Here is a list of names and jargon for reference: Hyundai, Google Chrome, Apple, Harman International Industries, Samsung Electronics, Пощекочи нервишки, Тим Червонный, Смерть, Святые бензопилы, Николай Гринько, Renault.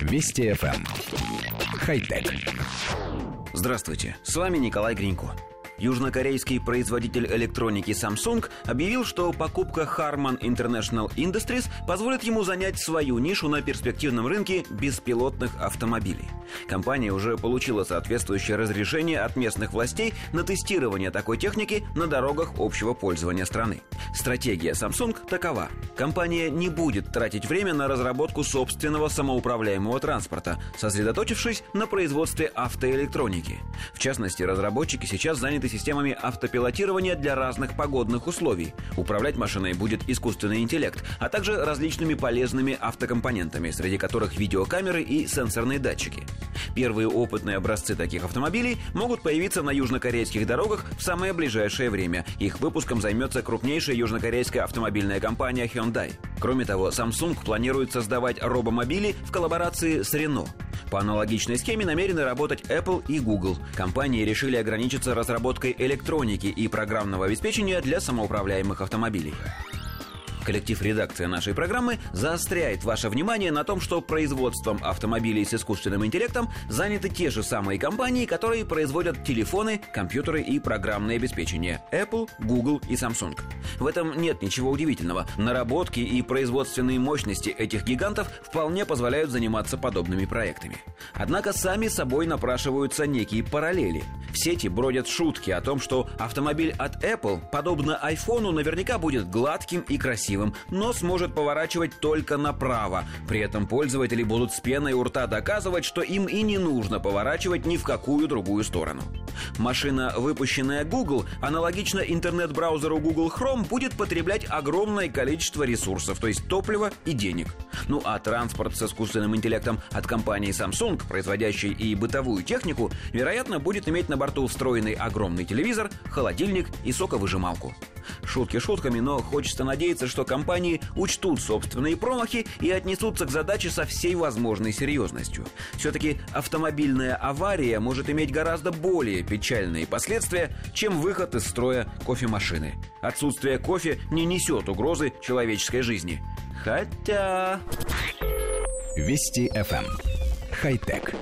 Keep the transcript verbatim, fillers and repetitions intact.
Вести эф эм. Хай-тек. Здравствуйте, с вами Николай Гринько. Южнокорейский производитель электроники Samsung объявил, что покупка Harman International Industries позволит ему занять свою нишу на перспективном рынке беспилотных автомобилей. Компания уже получила соответствующее разрешение от местных властей на тестирование такой техники на дорогах общего пользования страны. Стратегия Samsung такова. Компания не будет тратить время на разработку собственного самоуправляемого транспорта, сосредоточившись на производстве автоэлектроники. В частности, разработчики сейчас заняты системами автопилотирования для разных погодных условий. Управлять машиной будет искусственный интеллект, а также различными полезными автокомпонентами, среди которых видеокамеры и сенсорные датчики. Первые опытные образцы таких автомобилей могут появиться на южнокорейских дорогах в самое ближайшее время. Их выпуском займется крупнейшая южнокорейская автомобильная компания Hyundai. Кроме того, Samsung планирует создавать робомобили в коллаборации с Renault. По аналогичной схеме намерены работать Apple и Google. Компании решили ограничиться разработкой электроники и программного обеспечения для самоуправляемых автомобилей. Коллектив редакции нашей программы заостряет ваше внимание на том, что производством автомобилей с искусственным интеллектом заняты те же самые компании, которые производят телефоны, компьютеры и программное обеспечение – Apple, Google и Samsung. В этом нет ничего удивительного. Наработки и производственные мощности этих гигантов вполне позволяют заниматься подобными проектами. Однако сами собой напрашиваются некие параллели. В сети бродят шутки о том, что автомобиль от Apple, подобно айфону, наверняка будет гладким и красивым, но сможет поворачивать только направо. При этом пользователи будут с пеной у рта доказывать, что им и не нужно поворачивать ни в какую другую сторону. Машина, выпущенная Google, аналогично интернет-браузеру Google Chrome, будет потреблять огромное количество ресурсов, то есть топлива и денег. Ну а транспорт с искусственным интеллектом от компании Samsung, производящей и бытовую технику, вероятно, будет иметь на борту встроенный огромный телевизор, холодильник и соковыжималку. Шутки шутками, но хочется надеяться, что компании учтут собственные промахи и отнесутся к задаче со всей возможной серьезностью. Все-таки автомобильная авария может иметь гораздо более печальные последствия, чем выход из строя кофемашины. Отсутствие кофе не несет угрозы человеческой жизни. Хотя... Вести эф эм. Хай-тек.